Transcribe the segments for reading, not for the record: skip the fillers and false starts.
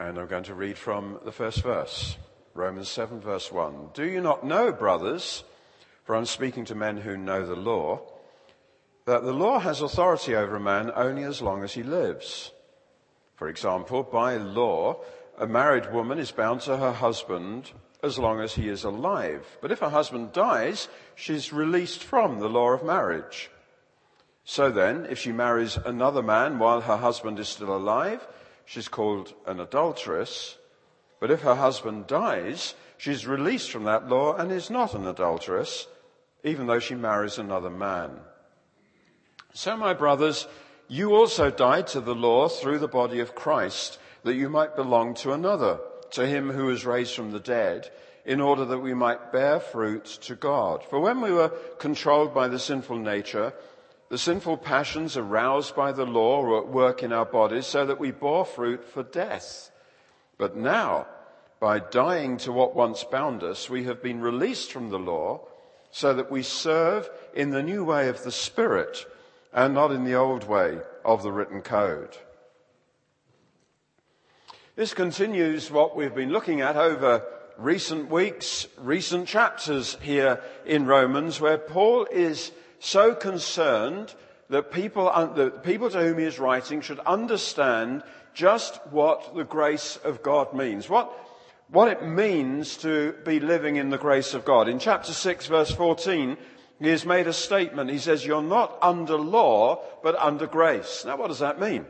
And I'm going to read from the first verse, Romans 7, verse 1. Do you not know, brothers, for I'm speaking to men who know the law, that the law has authority over a man only as long as he lives? For example, by law, a married woman is bound to her husband as long as he is alive. But if her husband dies, she's released from the law of marriage. So then, if she marries another man while her husband is still alive, she's called an adulteress. But if her husband dies, she's released from that law and is not an adulteress, even though she marries another man. So, my brothers, you also died to the law through the body of Christ, that you might belong to another, to him who was raised from the dead, in order that we might bear fruit to God. For when we were controlled by the sinful nature, the sinful passions aroused by the law were at work in our bodies, so that we bore fruit for death. But now, by dying to what once bound us, we have been released from the law, so that we serve in the new way of the Spirit, and not in the old way of the written code. This continues what we've been looking at over recent weeks, recent chapters here in Romans, where Paul is so concerned that the people to whom he is writing should understand just what the grace of God means, what it means to be living in the grace of God. In chapter 6, verse 14, he has made a statement. He says, you're not under law, but under grace. Now, what does that mean?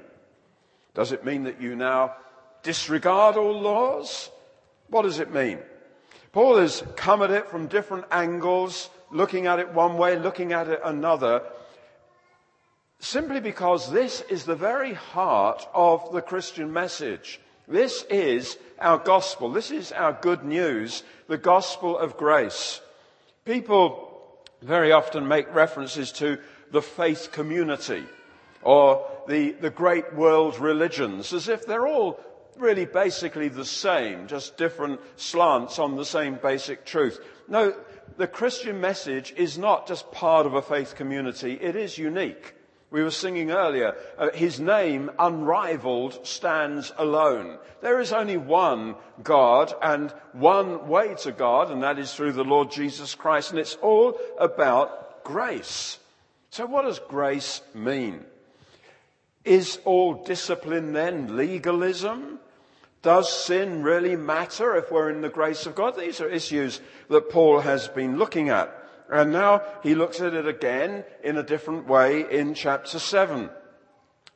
Does it mean that you now disregard all laws? What does it mean? Paul has come at it from different angles, looking at it one way, looking at it another, simply because this is the very heart of the Christian message. This is our gospel. This is our good news, the gospel of grace. People very often make references to the faith community or the great world religions as if they're all really basically the same, just different slants on the same basic truth. No, the Christian message is not just part of a faith community, it is unique. We were singing earlier, his name, unrivaled, stands alone. There is only one God and one way to God, and that is through the Lord Jesus Christ, and it's all about grace. So what does grace mean? Is all discipline then legalism? Does sin really matter if we're in the grace of God? These are issues that Paul has been looking at. And now he looks at it again in a different way in chapter 7.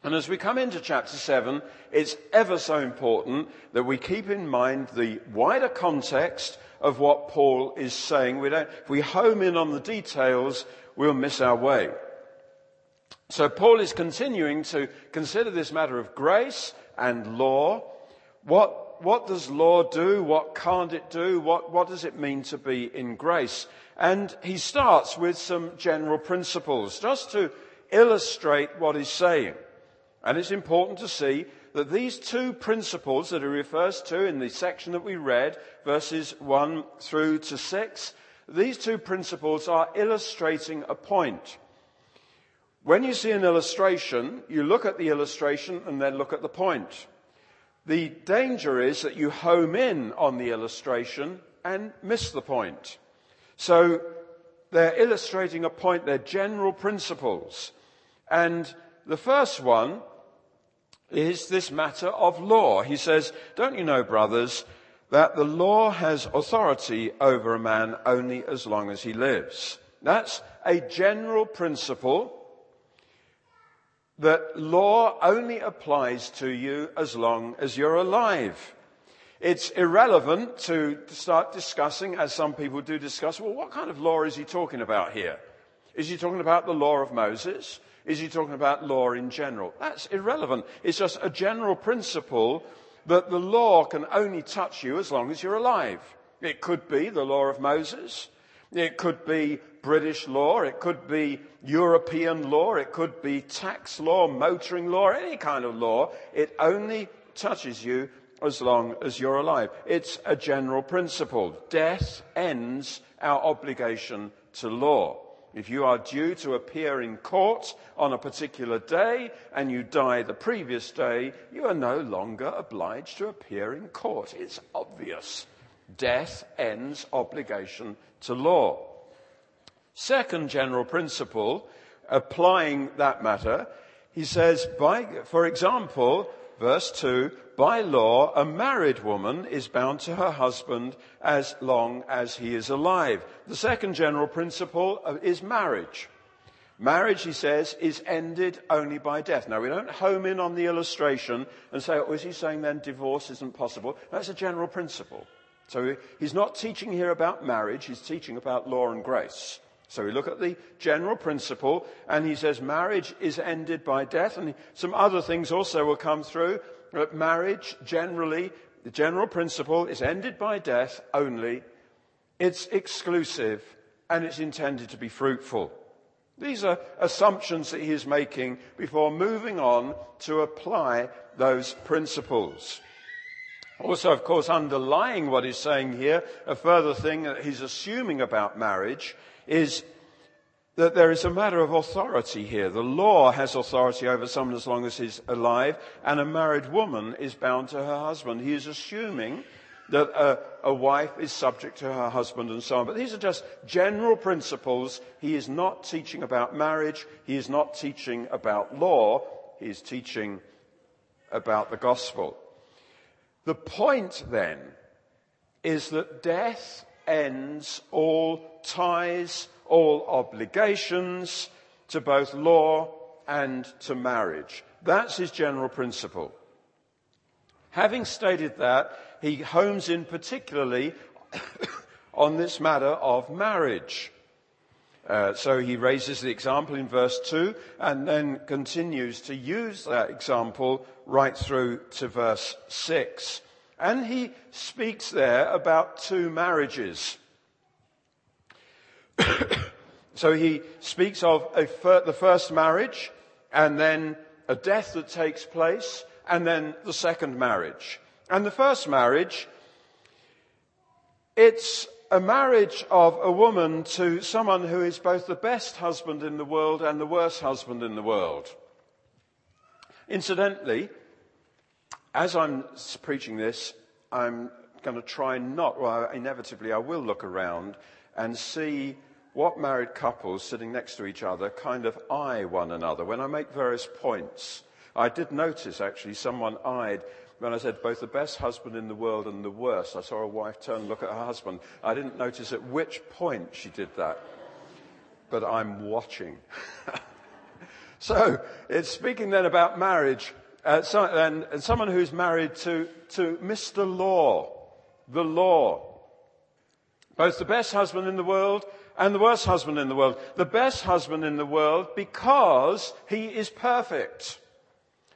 And as we come into chapter 7, it's ever so important that we keep in mind the wider context of what Paul is saying. If we home in on the details, we'll miss our way. So Paul is continuing to consider this matter of grace and law. What does law do? What can't it do? What does it mean to be in grace? And he starts with some general principles just to illustrate what he's saying. And it's important to see that these two principles that he refers to in the section that we read, verses 1 through to 6, these two principles are illustrating a point. When you see an illustration, you look at the illustration and then look at the point. The danger is that you home in on the illustration and miss the point. So they're illustrating a point, they're general principles. And the first one is this matter of law. He says, don't you know, brothers, that the law has authority over a man only as long as he lives? That's a general principle that law only applies to you as long as you're alive. It's irrelevant to start discussing, as some people do discuss, well, what kind of law is he talking about here? Is he talking about the law of Moses? Is he talking about law in general? That's irrelevant. It's just a general principle that the law can only touch you as long as you're alive. It could be the law of Moses. It could be British law, it could be European law, it could be tax law, motoring law, any kind of law. It only touches you as long as you're alive. It's a general principle. Death ends our obligation to law. If you are due to appear in court on a particular day and you die the previous day, you are no longer obliged to appear in court. It's obvious. Death ends obligation to law. Second general principle, applying that matter, he says, for example, verse 2, by law, a married woman is bound to her husband as long as he is alive. The second general principle is marriage. Marriage, he says, is ended only by death. Now, we don't home in on the illustration and say, oh, is he saying then divorce isn't possible? That's a general principle. So he's not teaching here about marriage. He's teaching about law and grace. So we look at the general principle, and he says marriage is ended by death, and some other things also will come through. But marriage, generally, the general principle is ended by death only. It's exclusive, and it's intended to be fruitful. These are assumptions that he is making before moving on to apply those principles. Also, of course, underlying what he's saying here, a further thing that he's assuming about marriage is that there is a matter of authority here. The law has authority over someone as long as he's alive, and a married woman is bound to her husband. He is assuming that a wife is subject to her husband and so on. But these are just general principles. He is not teaching about marriage. He is not teaching about law. He is teaching about the gospel. The point, then, is that death ends all ties, all obligations to both law and to marriage. That's his general principle. Having stated that, he homes in particularly on this matter of marriage. So he raises the example in verse 2 and then continues to use that example right through to verse 6. And he speaks there about two marriages. So he speaks of the first marriage and then a death that takes place and then the second marriage. And the first marriage, it's a marriage of a woman to someone who is both the best husband in the world and the worst husband in the world. Incidentally, as I'm preaching this, I'm going to try not, well, inevitably I will look around and see what married couples sitting next to each other kind of eye one another when I make various points. I did notice, actually, someone eyed, when I said both the best husband in the world and the worst. I saw a wife turn and look at her husband. I didn't notice at which point she did that, but I'm watching. So it's speaking then about marriage. And someone who's married to Mr. Law, the law. Both the best husband in the world and the worst husband in the world. The best husband in the world because he is perfect.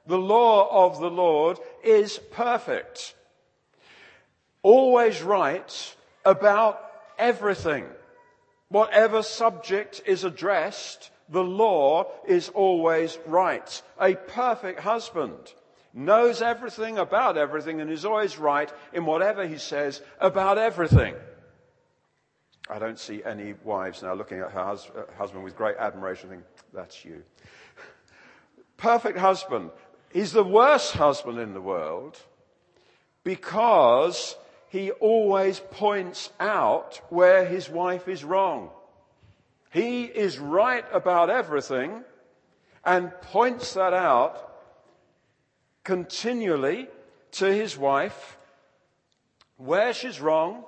The law of the Lord is perfect. Always right about everything. Whatever subject is addressed, the law is always right. A perfect husband knows everything about everything and is always right in whatever he says about everything. I don't see any wives now looking at her husband with great admiration thinking, that's you. Perfect husband. He's the worst husband in the world because he always points out where his wife is wrong. He is right about everything and points that out continually to his wife, where she's wrong,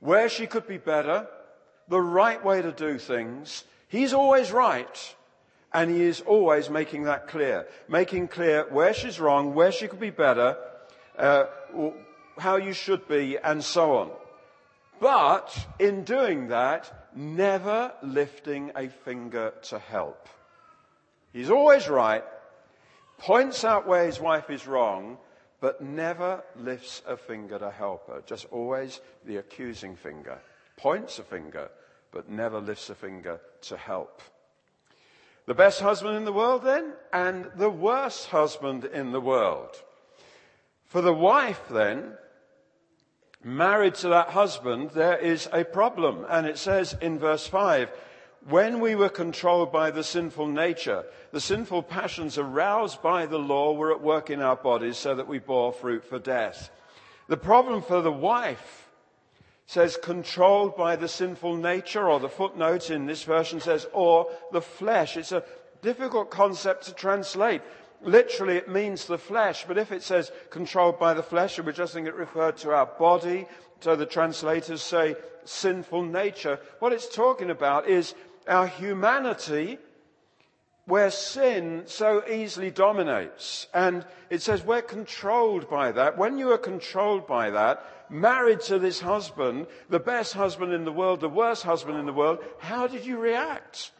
where she could be better, the right way to do things. He's always right. And he is always making that clear, making clear where she's wrong, where she could be better, how you should be, and so on. But in doing that, never lifting a finger to help. He's always right, points out where his wife is wrong, but never lifts a finger to help her. Just always the accusing finger. Points a finger, but never lifts a finger to help. The best husband in the world, then, and the worst husband in the world. For the wife, then, married to that husband, there is a problem. And it says in verse 5, When we were controlled by the sinful nature, the sinful passions aroused by the law were at work in our bodies so that we bore fruit for death. The problem for the wife says controlled by the sinful nature, or the footnote in this version says, or the flesh. It's a difficult concept to translate. Literally, it means the flesh. But if it says controlled by the flesh, and we're just thinking it referred to our body, so the translators say sinful nature, what it's talking about is our humanity, where sin so easily dominates. And it says we're controlled by that. When you are controlled by that, married to this husband, the best husband in the world, the worst husband in the world, how did you react?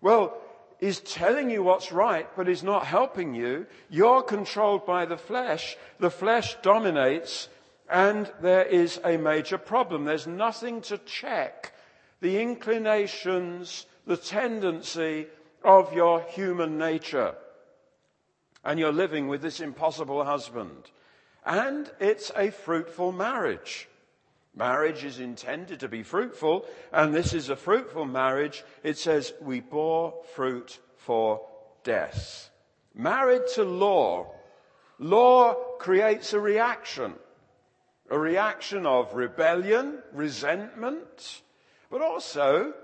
Well, he's telling you what's right, but he's not helping you. You're controlled by the flesh. The flesh dominates, and there is a major problem. There's nothing to check the inclinations, the tendency of your human nature. And you're living with this impossible husband. And it's a fruitful marriage. Marriage is intended to be fruitful, and this is a fruitful marriage. It says, we bore fruit for death. Married to law. Law creates a reaction of rebellion, resentment, but also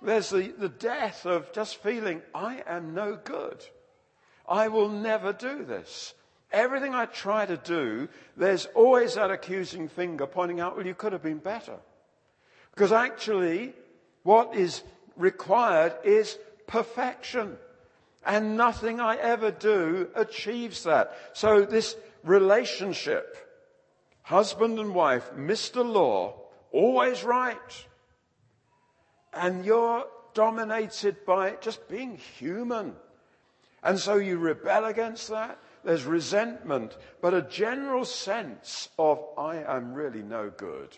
there's the death of just feeling, I am no good. I will never do this. Everything I try to do, there's always that accusing finger pointing out, well, you could have been better. Because actually, what is required is perfection. And nothing I ever do achieves that. So this relationship, husband and wife, Mr. Law, always right. And you're dominated by just being human. And so you rebel against that. There's resentment, but a general sense of, I am really no good.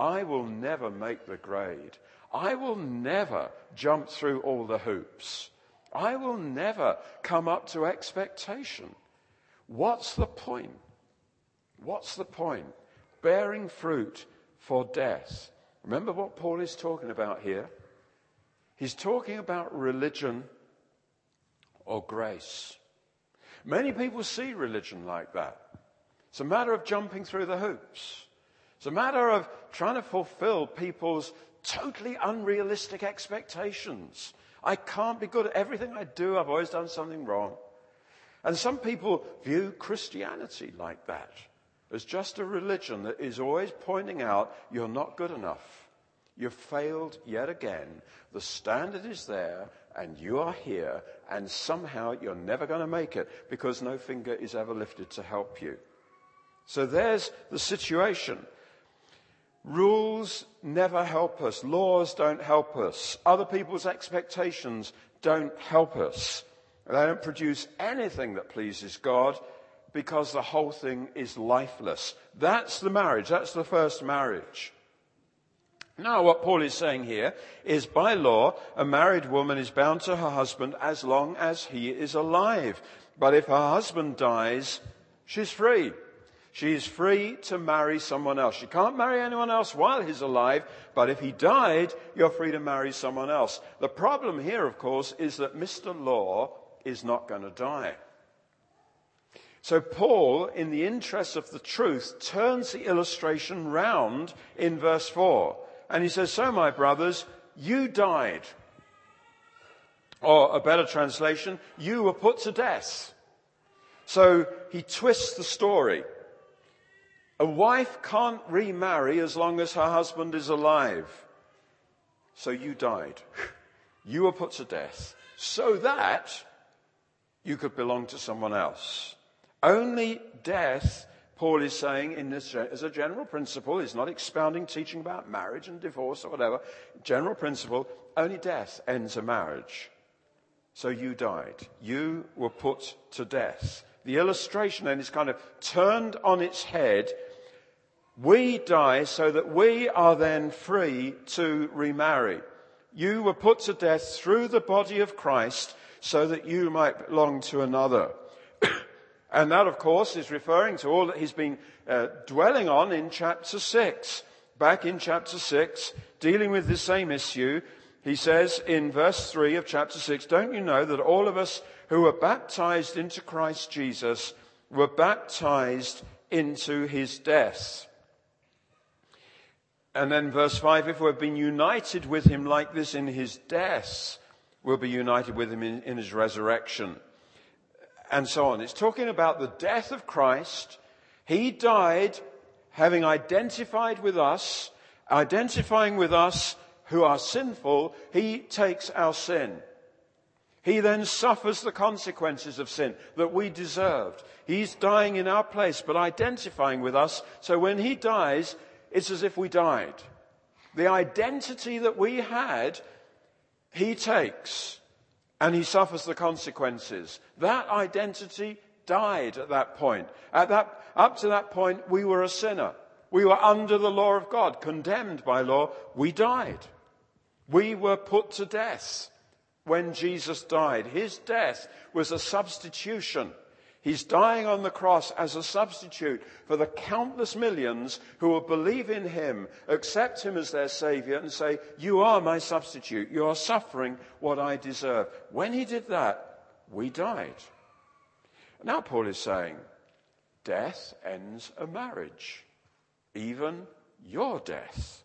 I will never make the grade. I will never jump through all the hoops. I will never come up to expectation. What's the point? What's the point? Bearing fruit for death. Remember what Paul is talking about here? He's talking about religion or grace. Many people see religion like that. It's a matter of jumping through the hoops. It's a matter of trying to fulfill people's totally unrealistic expectations. I can't be good at everything I do. I've always done something wrong. And some people view Christianity like that, as just a religion that is always pointing out you're not good enough. You've failed yet again. The standard is there, and you are here, and somehow you're never going to make it because no finger is ever lifted to help you. So there's the situation. Rules never help us. Laws don't help us. Other people's expectations don't help us. They don't produce anything that pleases God because the whole thing is lifeless. That's the marriage. That's the first marriage. Now, what Paul is saying here is, by law, a married woman is bound to her husband as long as he is alive. But if her husband dies, she's free. She is free to marry someone else. She can't marry anyone else while he's alive, but if he died, you're free to marry someone else. The problem here, of course, is that Mr. Law is not going to die. So Paul, in the interest of the truth, turns the illustration round in verse 4. And he says, so my brothers, you died. Or a better translation, you were put to death. So he twists the story. A wife can't remarry as long as her husband is alive. So you died. You were put to death so that you could belong to someone else. Only death, Paul is saying, in this, as a general principle, he's not expounding teaching about marriage and divorce or whatever. General principle, only death ends a marriage. So you died. You were put to death. The illustration then is kind of turned on its head. We die so that we are then free to remarry. You were put to death through the body of Christ so that you might belong to another. And that, of course, is referring to all that he's been dwelling on in chapter 6. Back in chapter 6, dealing with the same issue. He says in verse 3 of chapter 6, don't you know that all of us who were baptized into Christ Jesus were baptized into his death? And then verse 5, if we've been united with him like this in his death, we'll be united with him in his resurrection. And so on. It's talking about the death of Christ. He died having identified with us, identifying with us who are sinful. He takes our sin. He then suffers the consequences of sin that we deserved. He's dying in our place, but identifying with us. So when he dies, it's as if we died. The identity that we had, he takes, and he suffers the consequences. That identity died at that point. Up to that point, we were a sinner. We were under the law of God, condemned by law. We died. We were put to death. When Jesus died, his death was a substitution. He's dying on the cross as a substitute for the countless millions who will believe in him, accept him as their Savior, and say, you are my substitute. You are suffering what I deserve. When he did that, we died. Now Paul is saying, death ends a marriage, even your death.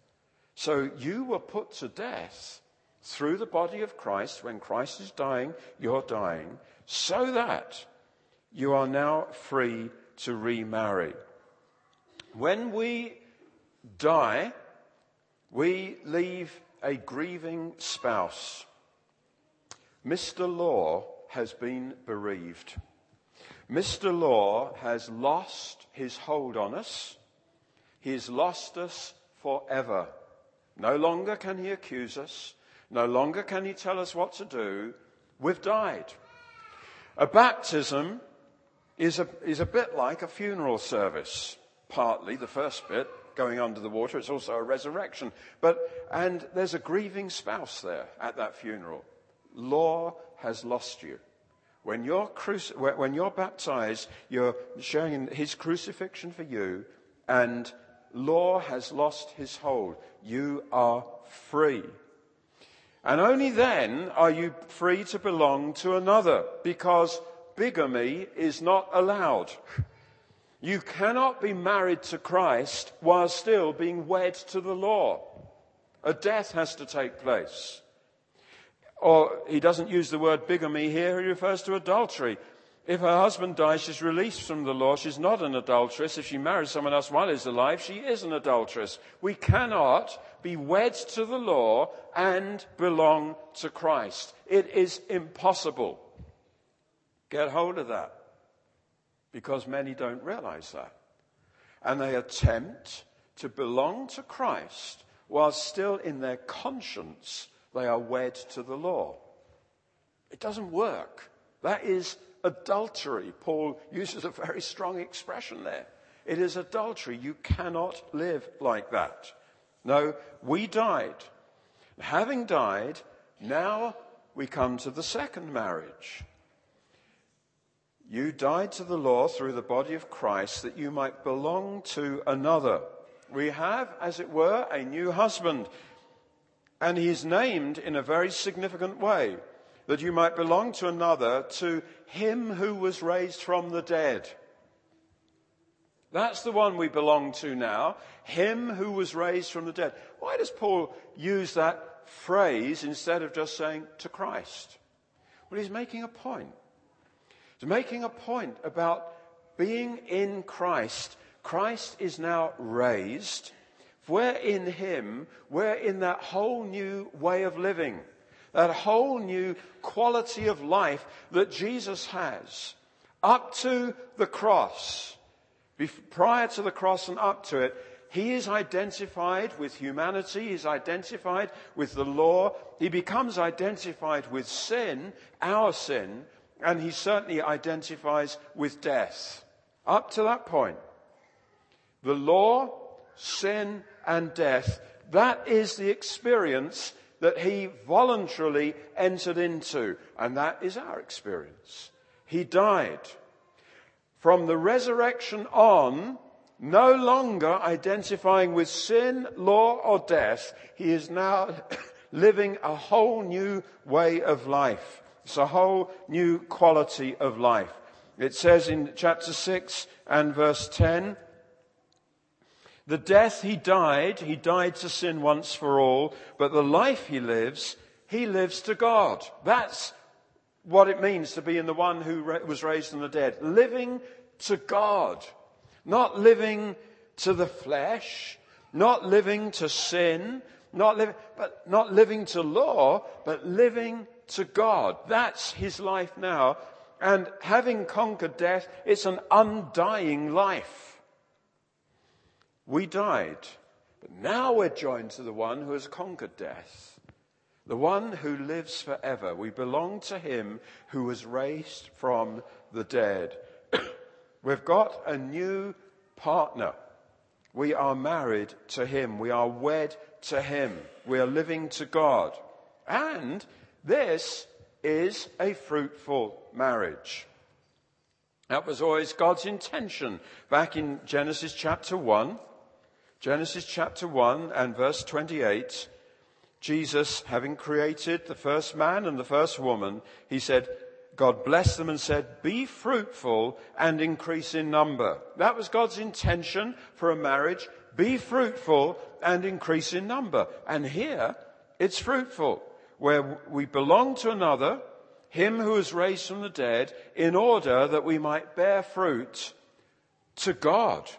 So you were put to death through the body of Christ. When Christ is dying, you're dying, so that you are now free to remarry. When we die, we leave a grieving spouse. Mr. Law has been bereaved. Mr. Law has lost his hold on us. He has lost us forever. No longer can he accuse us. No longer can he tell us what to do. We've died. A baptism is a bit like a funeral service. Partly, the first bit, going under the water, it's also a resurrection. And there's a grieving spouse there at that funeral. Law has lost you. When you're baptized, you're sharing his crucifixion for you, and law has lost his hold. You are free. And only then are you free to belong to another, because bigamy is not allowed. You cannot be married to Christ while still being wed to the law. A death has to take place. Or he doesn't use the word bigamy here, he refers to adultery. If her husband dies, she's released from the law. She's not an adulteress. If she marries someone else while he's alive, she is an adulteress. We cannot be wed to the law and belong to Christ. It is impossible. Get hold of that, because many don't realize that. And they attempt to belong to Christ while still in their conscience they are wed to the law. It doesn't work. That is adultery. Paul uses a very strong expression there. It is adultery. You cannot live like that. No, we died. Having died, now we come to the second marriage. You died to the law through the body of Christ, that you might belong to another. We have, as it were, a new husband, and he's named in a very significant way, that you might belong to another, to him who was raised from the dead. That's the one we belong to now, him who was raised from the dead. Why does Paul use that phrase instead of just saying to Christ? Well, he's making a point. He's making a point about being in Christ. Christ is now raised. If we're in him, we're in that whole new way of living. That whole new quality of life that Jesus has up to the cross. Prior to the cross and up to it, he is identified with humanity. He's identified with the law. He becomes identified with sin, our sin, and he certainly identifies with death. Up to that point, the law, sin, and death, that is the experience that he voluntarily entered into. And that is our experience. He died. From the resurrection on, no longer identifying with sin, law, or death, he is now living a whole new way of life. It's a whole new quality of life. It says in chapter 6 and verse 10, the death he died to sin once for all, but the life he lives to God. That's what it means to be in the one who was raised from the dead. Living to God, not living to the flesh, not living to sin, not living to law, but living to God. That's his life now. And having conquered death, it's an undying life. We died, but now we're joined to the one who has conquered death, the one who lives forever. We belong to him who was raised from the dead. We've got a new partner. We are married to him. We are wed to him. We are living to God. And this is a fruitful marriage. That was always God's intention. Back in Genesis chapter 1 and verse 28, Jesus, having created the first man and the first woman, he said, God blessed them and said, be fruitful and increase in number. That was God's intention for a marriage. Be fruitful and increase in number. And here, it's fruitful, where we belong to another, him who was raised from the dead, in order that we might bear fruit to God.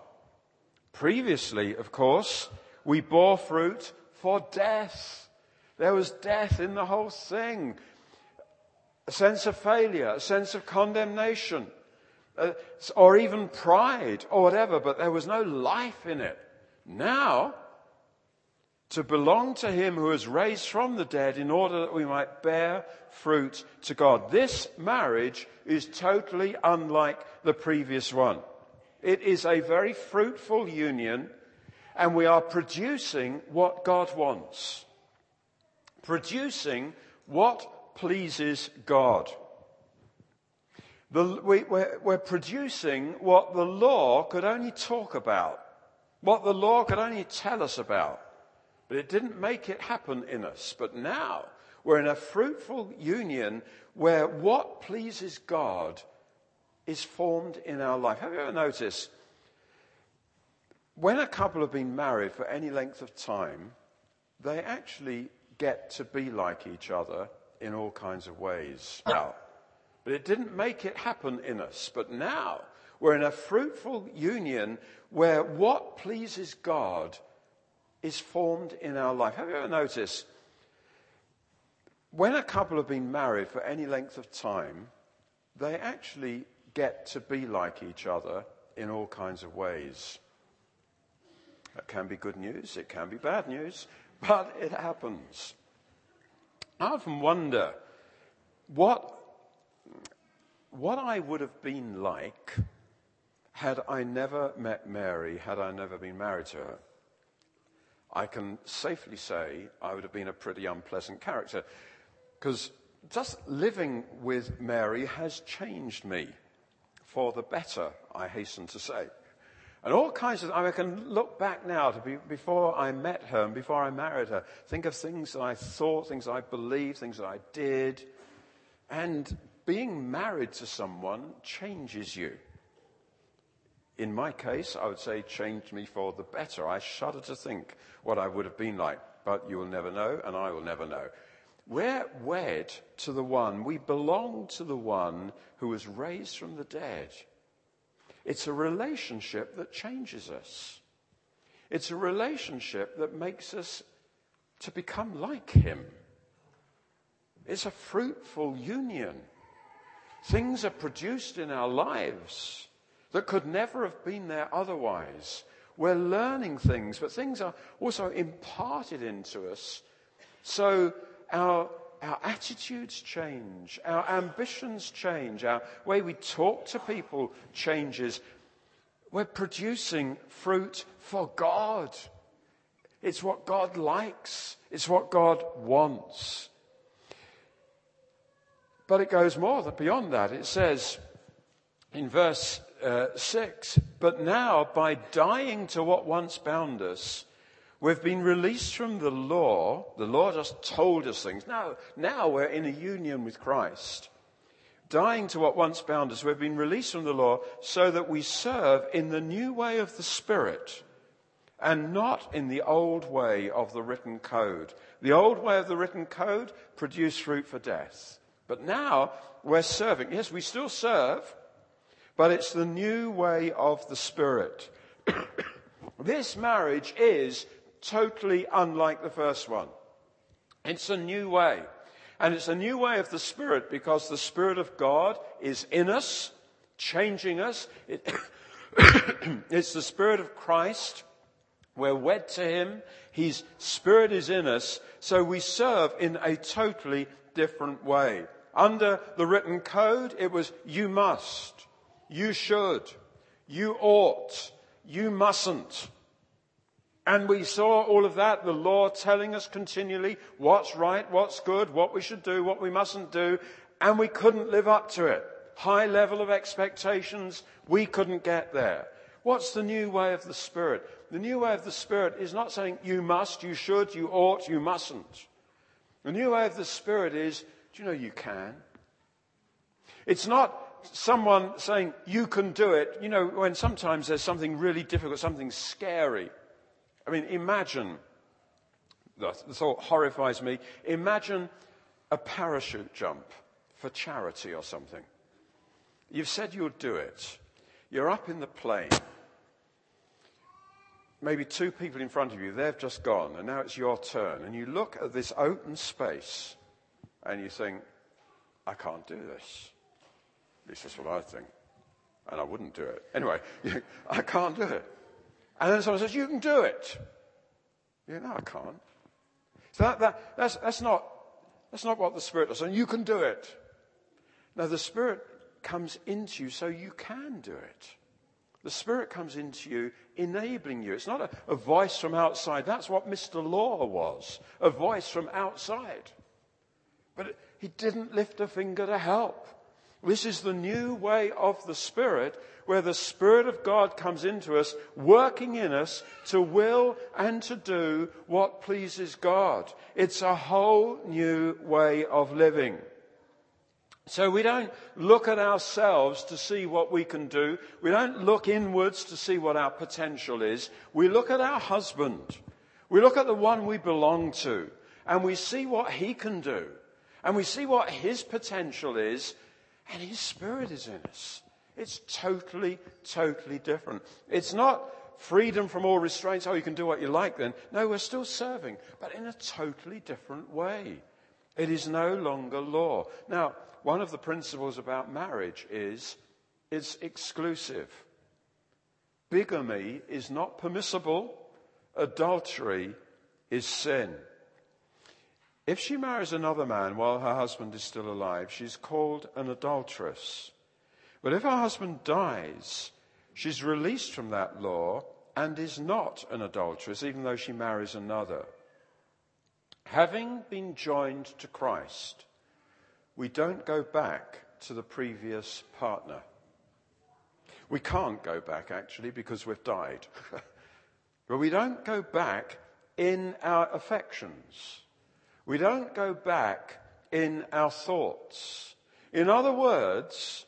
Previously, of course, we bore fruit for death. There was death in the whole thing. A sense of failure, a sense of condemnation, or even pride or whatever, but there was no life in it. Now, to belong to him who was raised from the dead in order that we might bear fruit to God. This marriage is totally unlike the previous one. It is a very fruitful union, and we are producing what God wants. Producing what pleases God. We're producing what the law could only talk about, what the law could only tell us about. But it didn't make it happen in us. But now we're in a fruitful union where what pleases God is formed in our life. Have you ever noticed, when a couple have been married for any length of time, they actually get to be like each other in all kinds of ways now. But it didn't make it happen in us. But now we're in a fruitful union where what pleases God is formed in our life. Have you ever noticed, when a couple have been married for any length of time, they actually get to be like each other in all kinds of ways. That can be good news, it can be bad news, but it happens. I often wonder what I would have been like had I never met Mary, had I never been married to her. I can safely say I would have been a pretty unpleasant character, because just living with Mary has changed me for the better, I hasten to say. And all kinds of, I can look back now to before I met her and before I married her, think of things that I thought, things that I believed, things that I did. And being married to someone changes you. In my case, I would say changed me for the better. I shudder to think what I would have been like, but you will never know, and I will never know. We're wed to the one, we belong to the one who was raised from the dead. It's a relationship that changes us. It's a relationship that makes us to become like him. It's a fruitful union. Things are produced in our lives that could never have been there otherwise. We're learning things, but things are also imparted into us. So our attitudes change, our ambitions change, our way we talk to people changes. We're producing fruit for God. It's what God likes. It's what God wants. But it goes more than beyond that. It says in verse 6, but now by dying to what once bound us, We've been released from the law. The law just told us things. Now we're in a union with Christ. Dying to what once bound us, we've been released from the law so that we serve in the new way of the Spirit and not in the old way of the written code. The old way of the written code produced fruit for death. But now we're serving. Yes, we still serve, but it's the new way of the Spirit. This marriage is totally unlike the first one. It's a new way. And it's a new way of the Spirit because the Spirit of God is in us, changing us. It's the Spirit of Christ. We're wed to Him. His Spirit is in us. So we serve in a totally different way. Under the written code, it was you must, you should, you ought, you mustn't. And we saw all of that, the law telling us continually what's right, what's good, what we should do, what we mustn't do, and we couldn't live up to it. High level of expectations, we couldn't get there. What's the new way of the Spirit? The new way of the Spirit is not saying you must, you should, you ought, you mustn't. The new way of the Spirit is, do you know you can? It's not someone saying you can do it. You know, when sometimes there's something really difficult, something scary. I mean, imagine, the thought horrifies me, imagine a parachute jump for charity or something. You've said you'll do it. You're up in the plane. Maybe two people in front of you, they've just gone, and now it's your turn. And you look at this open space, and you think, I can't do this. At least that's what I think. And I wouldn't do it. Anyway, I can't do it. And then someone says, you can do it. You know, I can't. So that's not what the Spirit does. And you can do it. Now, the Spirit comes into you so you can do it. The Spirit comes into you, enabling you. It's not a voice from outside. That's what Mr. Law was, a voice from outside. But he didn't lift a finger to help. This is the new way of the Spirit, where the Spirit of God comes into us, working in us to will and to do what pleases God. It's a whole new way of living. So we don't look at ourselves to see what we can do. We don't look inwards to see what our potential is. We look at our husband. We look at the one we belong to, and we see what he can do, and we see what his potential is. And His Spirit is in us. It's totally, totally different. It's not freedom from all restraints. Oh, you can do what you like then. No, we're still serving, but in a totally different way. It is no longer law. Now, one of the principles about marriage is it's exclusive. Bigamy is not permissible. Adultery is sin. If she marries another man while her husband is still alive, she's called an adulteress. But if her husband dies, she's released from that law and is not an adulteress, even though she marries another. Having been joined to Christ, we don't go back to the previous partner. We can't go back, actually, because we've died. But we don't go back in our affections. We don't go back in our thoughts. In other words,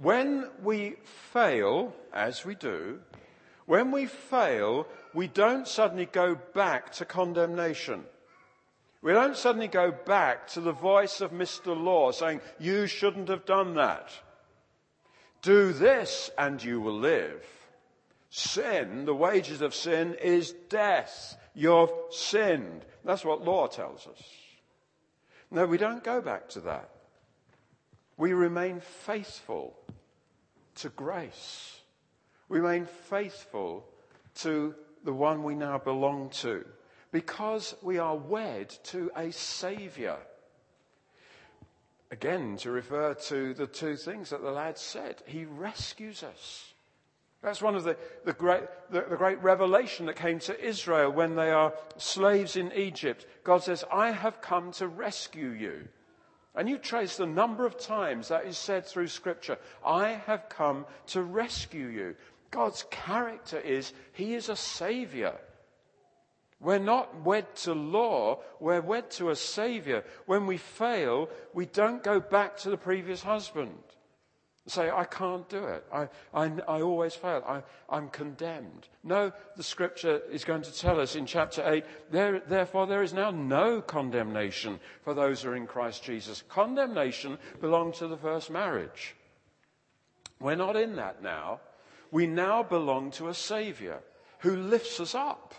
when we fail, as we do, when we fail, we don't suddenly go back to condemnation. We don't suddenly go back to the voice of Mr. Law saying, you shouldn't have done that. Do this and you will live. Sin, the wages of sin is death. You've sinned. That's what law tells us. No, we don't go back to that. We remain faithful to grace. We remain faithful to the one we now belong to because we are wed to a Saviour. Again, to refer to the two things that the lad said, he rescues us. That's one of the great revelation that came to Israel when they are slaves in Egypt. God says, I have come to rescue you. And you trace the number of times that is said through Scripture. I have come to rescue you. God's character is, He is a Saviour. We're not wed to law, we're wed to a Savior. When we fail, we don't go back to the previous husband. Say, I can't do it. I always fail. I'm condemned. No, the scripture is going to tell us in chapter 8, therefore there is now no condemnation for those who are in Christ Jesus. Condemnation belongs to the first marriage. We're not in that now. We now belong to a Savior who lifts us up,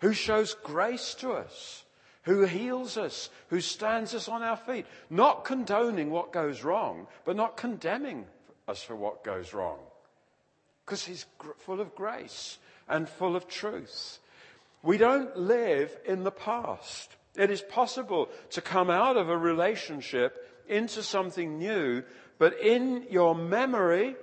who shows grace to us, who heals us, who stands us on our feet, not condoning what goes wrong, but not condemning us for what goes wrong, because he's full of grace and full of truth. We don't live in the past. It is possible to come out of a relationship into something new, but in your memory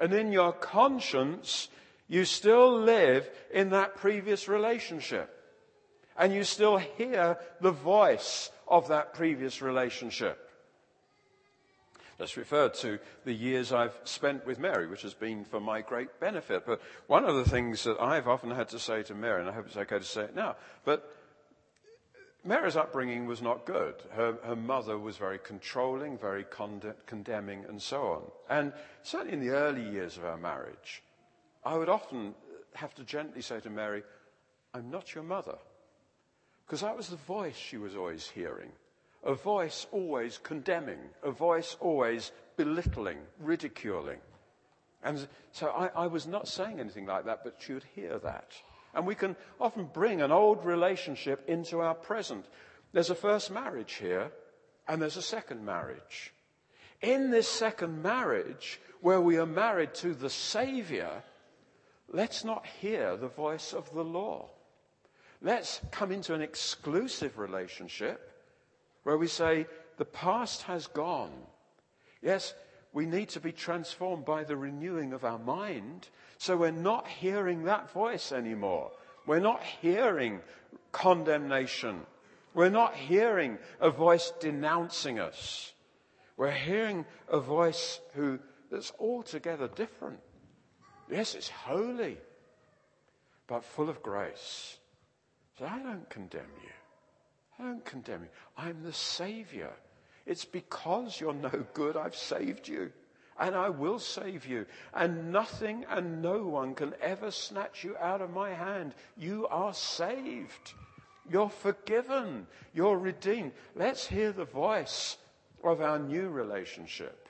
and in your conscience, you still live in that previous relationship. And you still hear the voice of that previous relationship. Let's refer to the years I've spent with Mary, which has been for my great benefit. But one of the things that I've often had to say to Mary, and I hope it's okay to say it now, but Mary's upbringing was not good. Her mother was very controlling, very condemning, and so on. And certainly in the early years of our marriage, I would often have to gently say to Mary, I'm not your mother. Because that was the voice she was always hearing. A voice always condemning. A voice always belittling, ridiculing. And so I was not saying anything like that, but she would hear that. And we can often bring an old relationship into our present. There's a first marriage here, and there's a second marriage. In this second marriage, where we are married to the Savior, let's not hear the voice of the law. Let's come into an exclusive relationship where we say, the past has gone. Yes, we need to be transformed by the renewing of our mind, so we're not hearing that voice anymore. We're not hearing condemnation. We're not hearing a voice denouncing us. We're hearing a voice that's altogether different. Yes, it's holy, but full of grace. I don't condemn you. I don't condemn you. I'm the Savior. It's because you're no good I've saved you. And I will save you. And nothing and no one can ever snatch you out of my hand. You are saved. You're forgiven. You're redeemed. Let's hear the voice of our new relationship.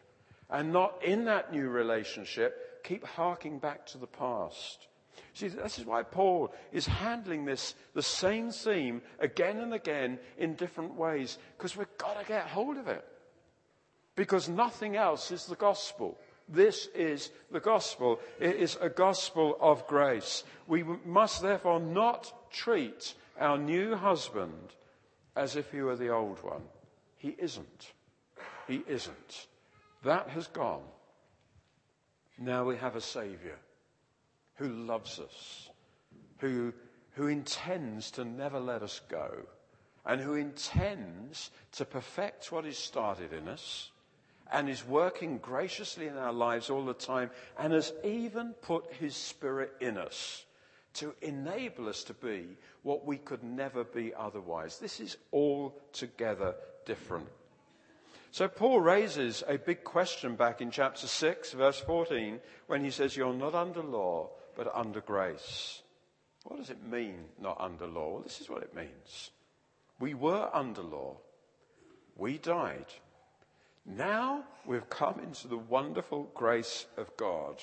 And not in that new relationship, keep harking back to the past. See, this is why Paul is handling this, the same theme, again and again in different ways, because we've got to get hold of it. Because nothing else is the gospel. This is the gospel. It is a gospel of grace. We must therefore not treat our new husband as if he were the old one. He isn't. He isn't. That has gone. Now we have a Savior who loves us, who intends to never let us go, and who intends to perfect what is started in us, and is working graciously in our lives all the time, and has even put his Spirit in us to enable us to be what we could never be otherwise. This is altogether different. So Paul raises a big question back in chapter 6, verse 14, when he says, you're not under law, but under grace. What does it mean, not under law? Well, this is what it means. We were under law. We died. Now we've come into the wonderful grace of God.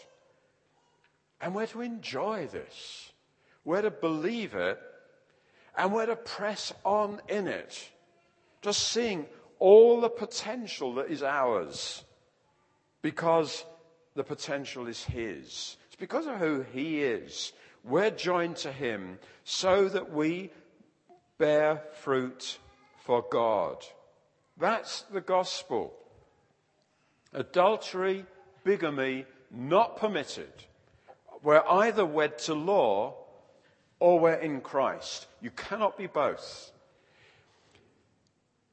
And we're to enjoy this. We're to believe it. And we're to press on in it. Just seeing all the potential that is ours. Because the potential is his. Because of who he is, we're joined to him so that we bear fruit for God. That's the gospel. Adultery, bigamy, not permitted. We're either wed to law or we're in Christ. You cannot be both.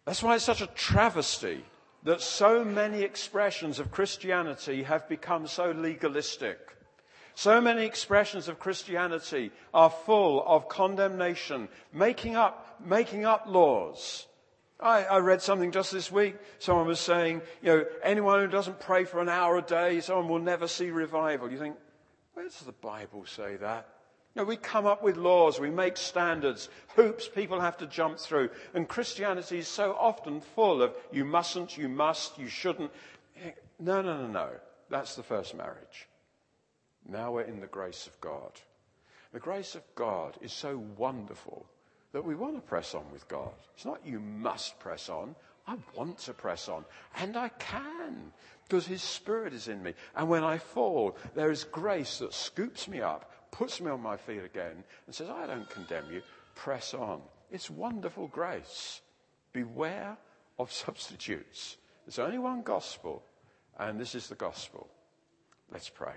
That's why it's such a travesty that so many expressions of Christianity have become so legalistic. So many expressions of Christianity are full of condemnation, making up laws. I read something just this week. Someone was saying, anyone who doesn't pray for an hour a day, someone will never see revival. You think, where does the Bible say that? We come up with laws, we make standards, hoops people have to jump through. And Christianity is so often full of you mustn't, you must, you shouldn't. No. That's the first marriage. Now we're in the grace of God. The grace of God is so wonderful that we want to press on with God. It's not you must press on. I want to press on. And I can, because His Spirit is in me. And when I fall, there is grace that scoops me up, puts me on my feet again and says, I don't condemn you, press on. It's wonderful grace. Beware of substitutes. There's only one gospel, and this is the gospel. Let's pray.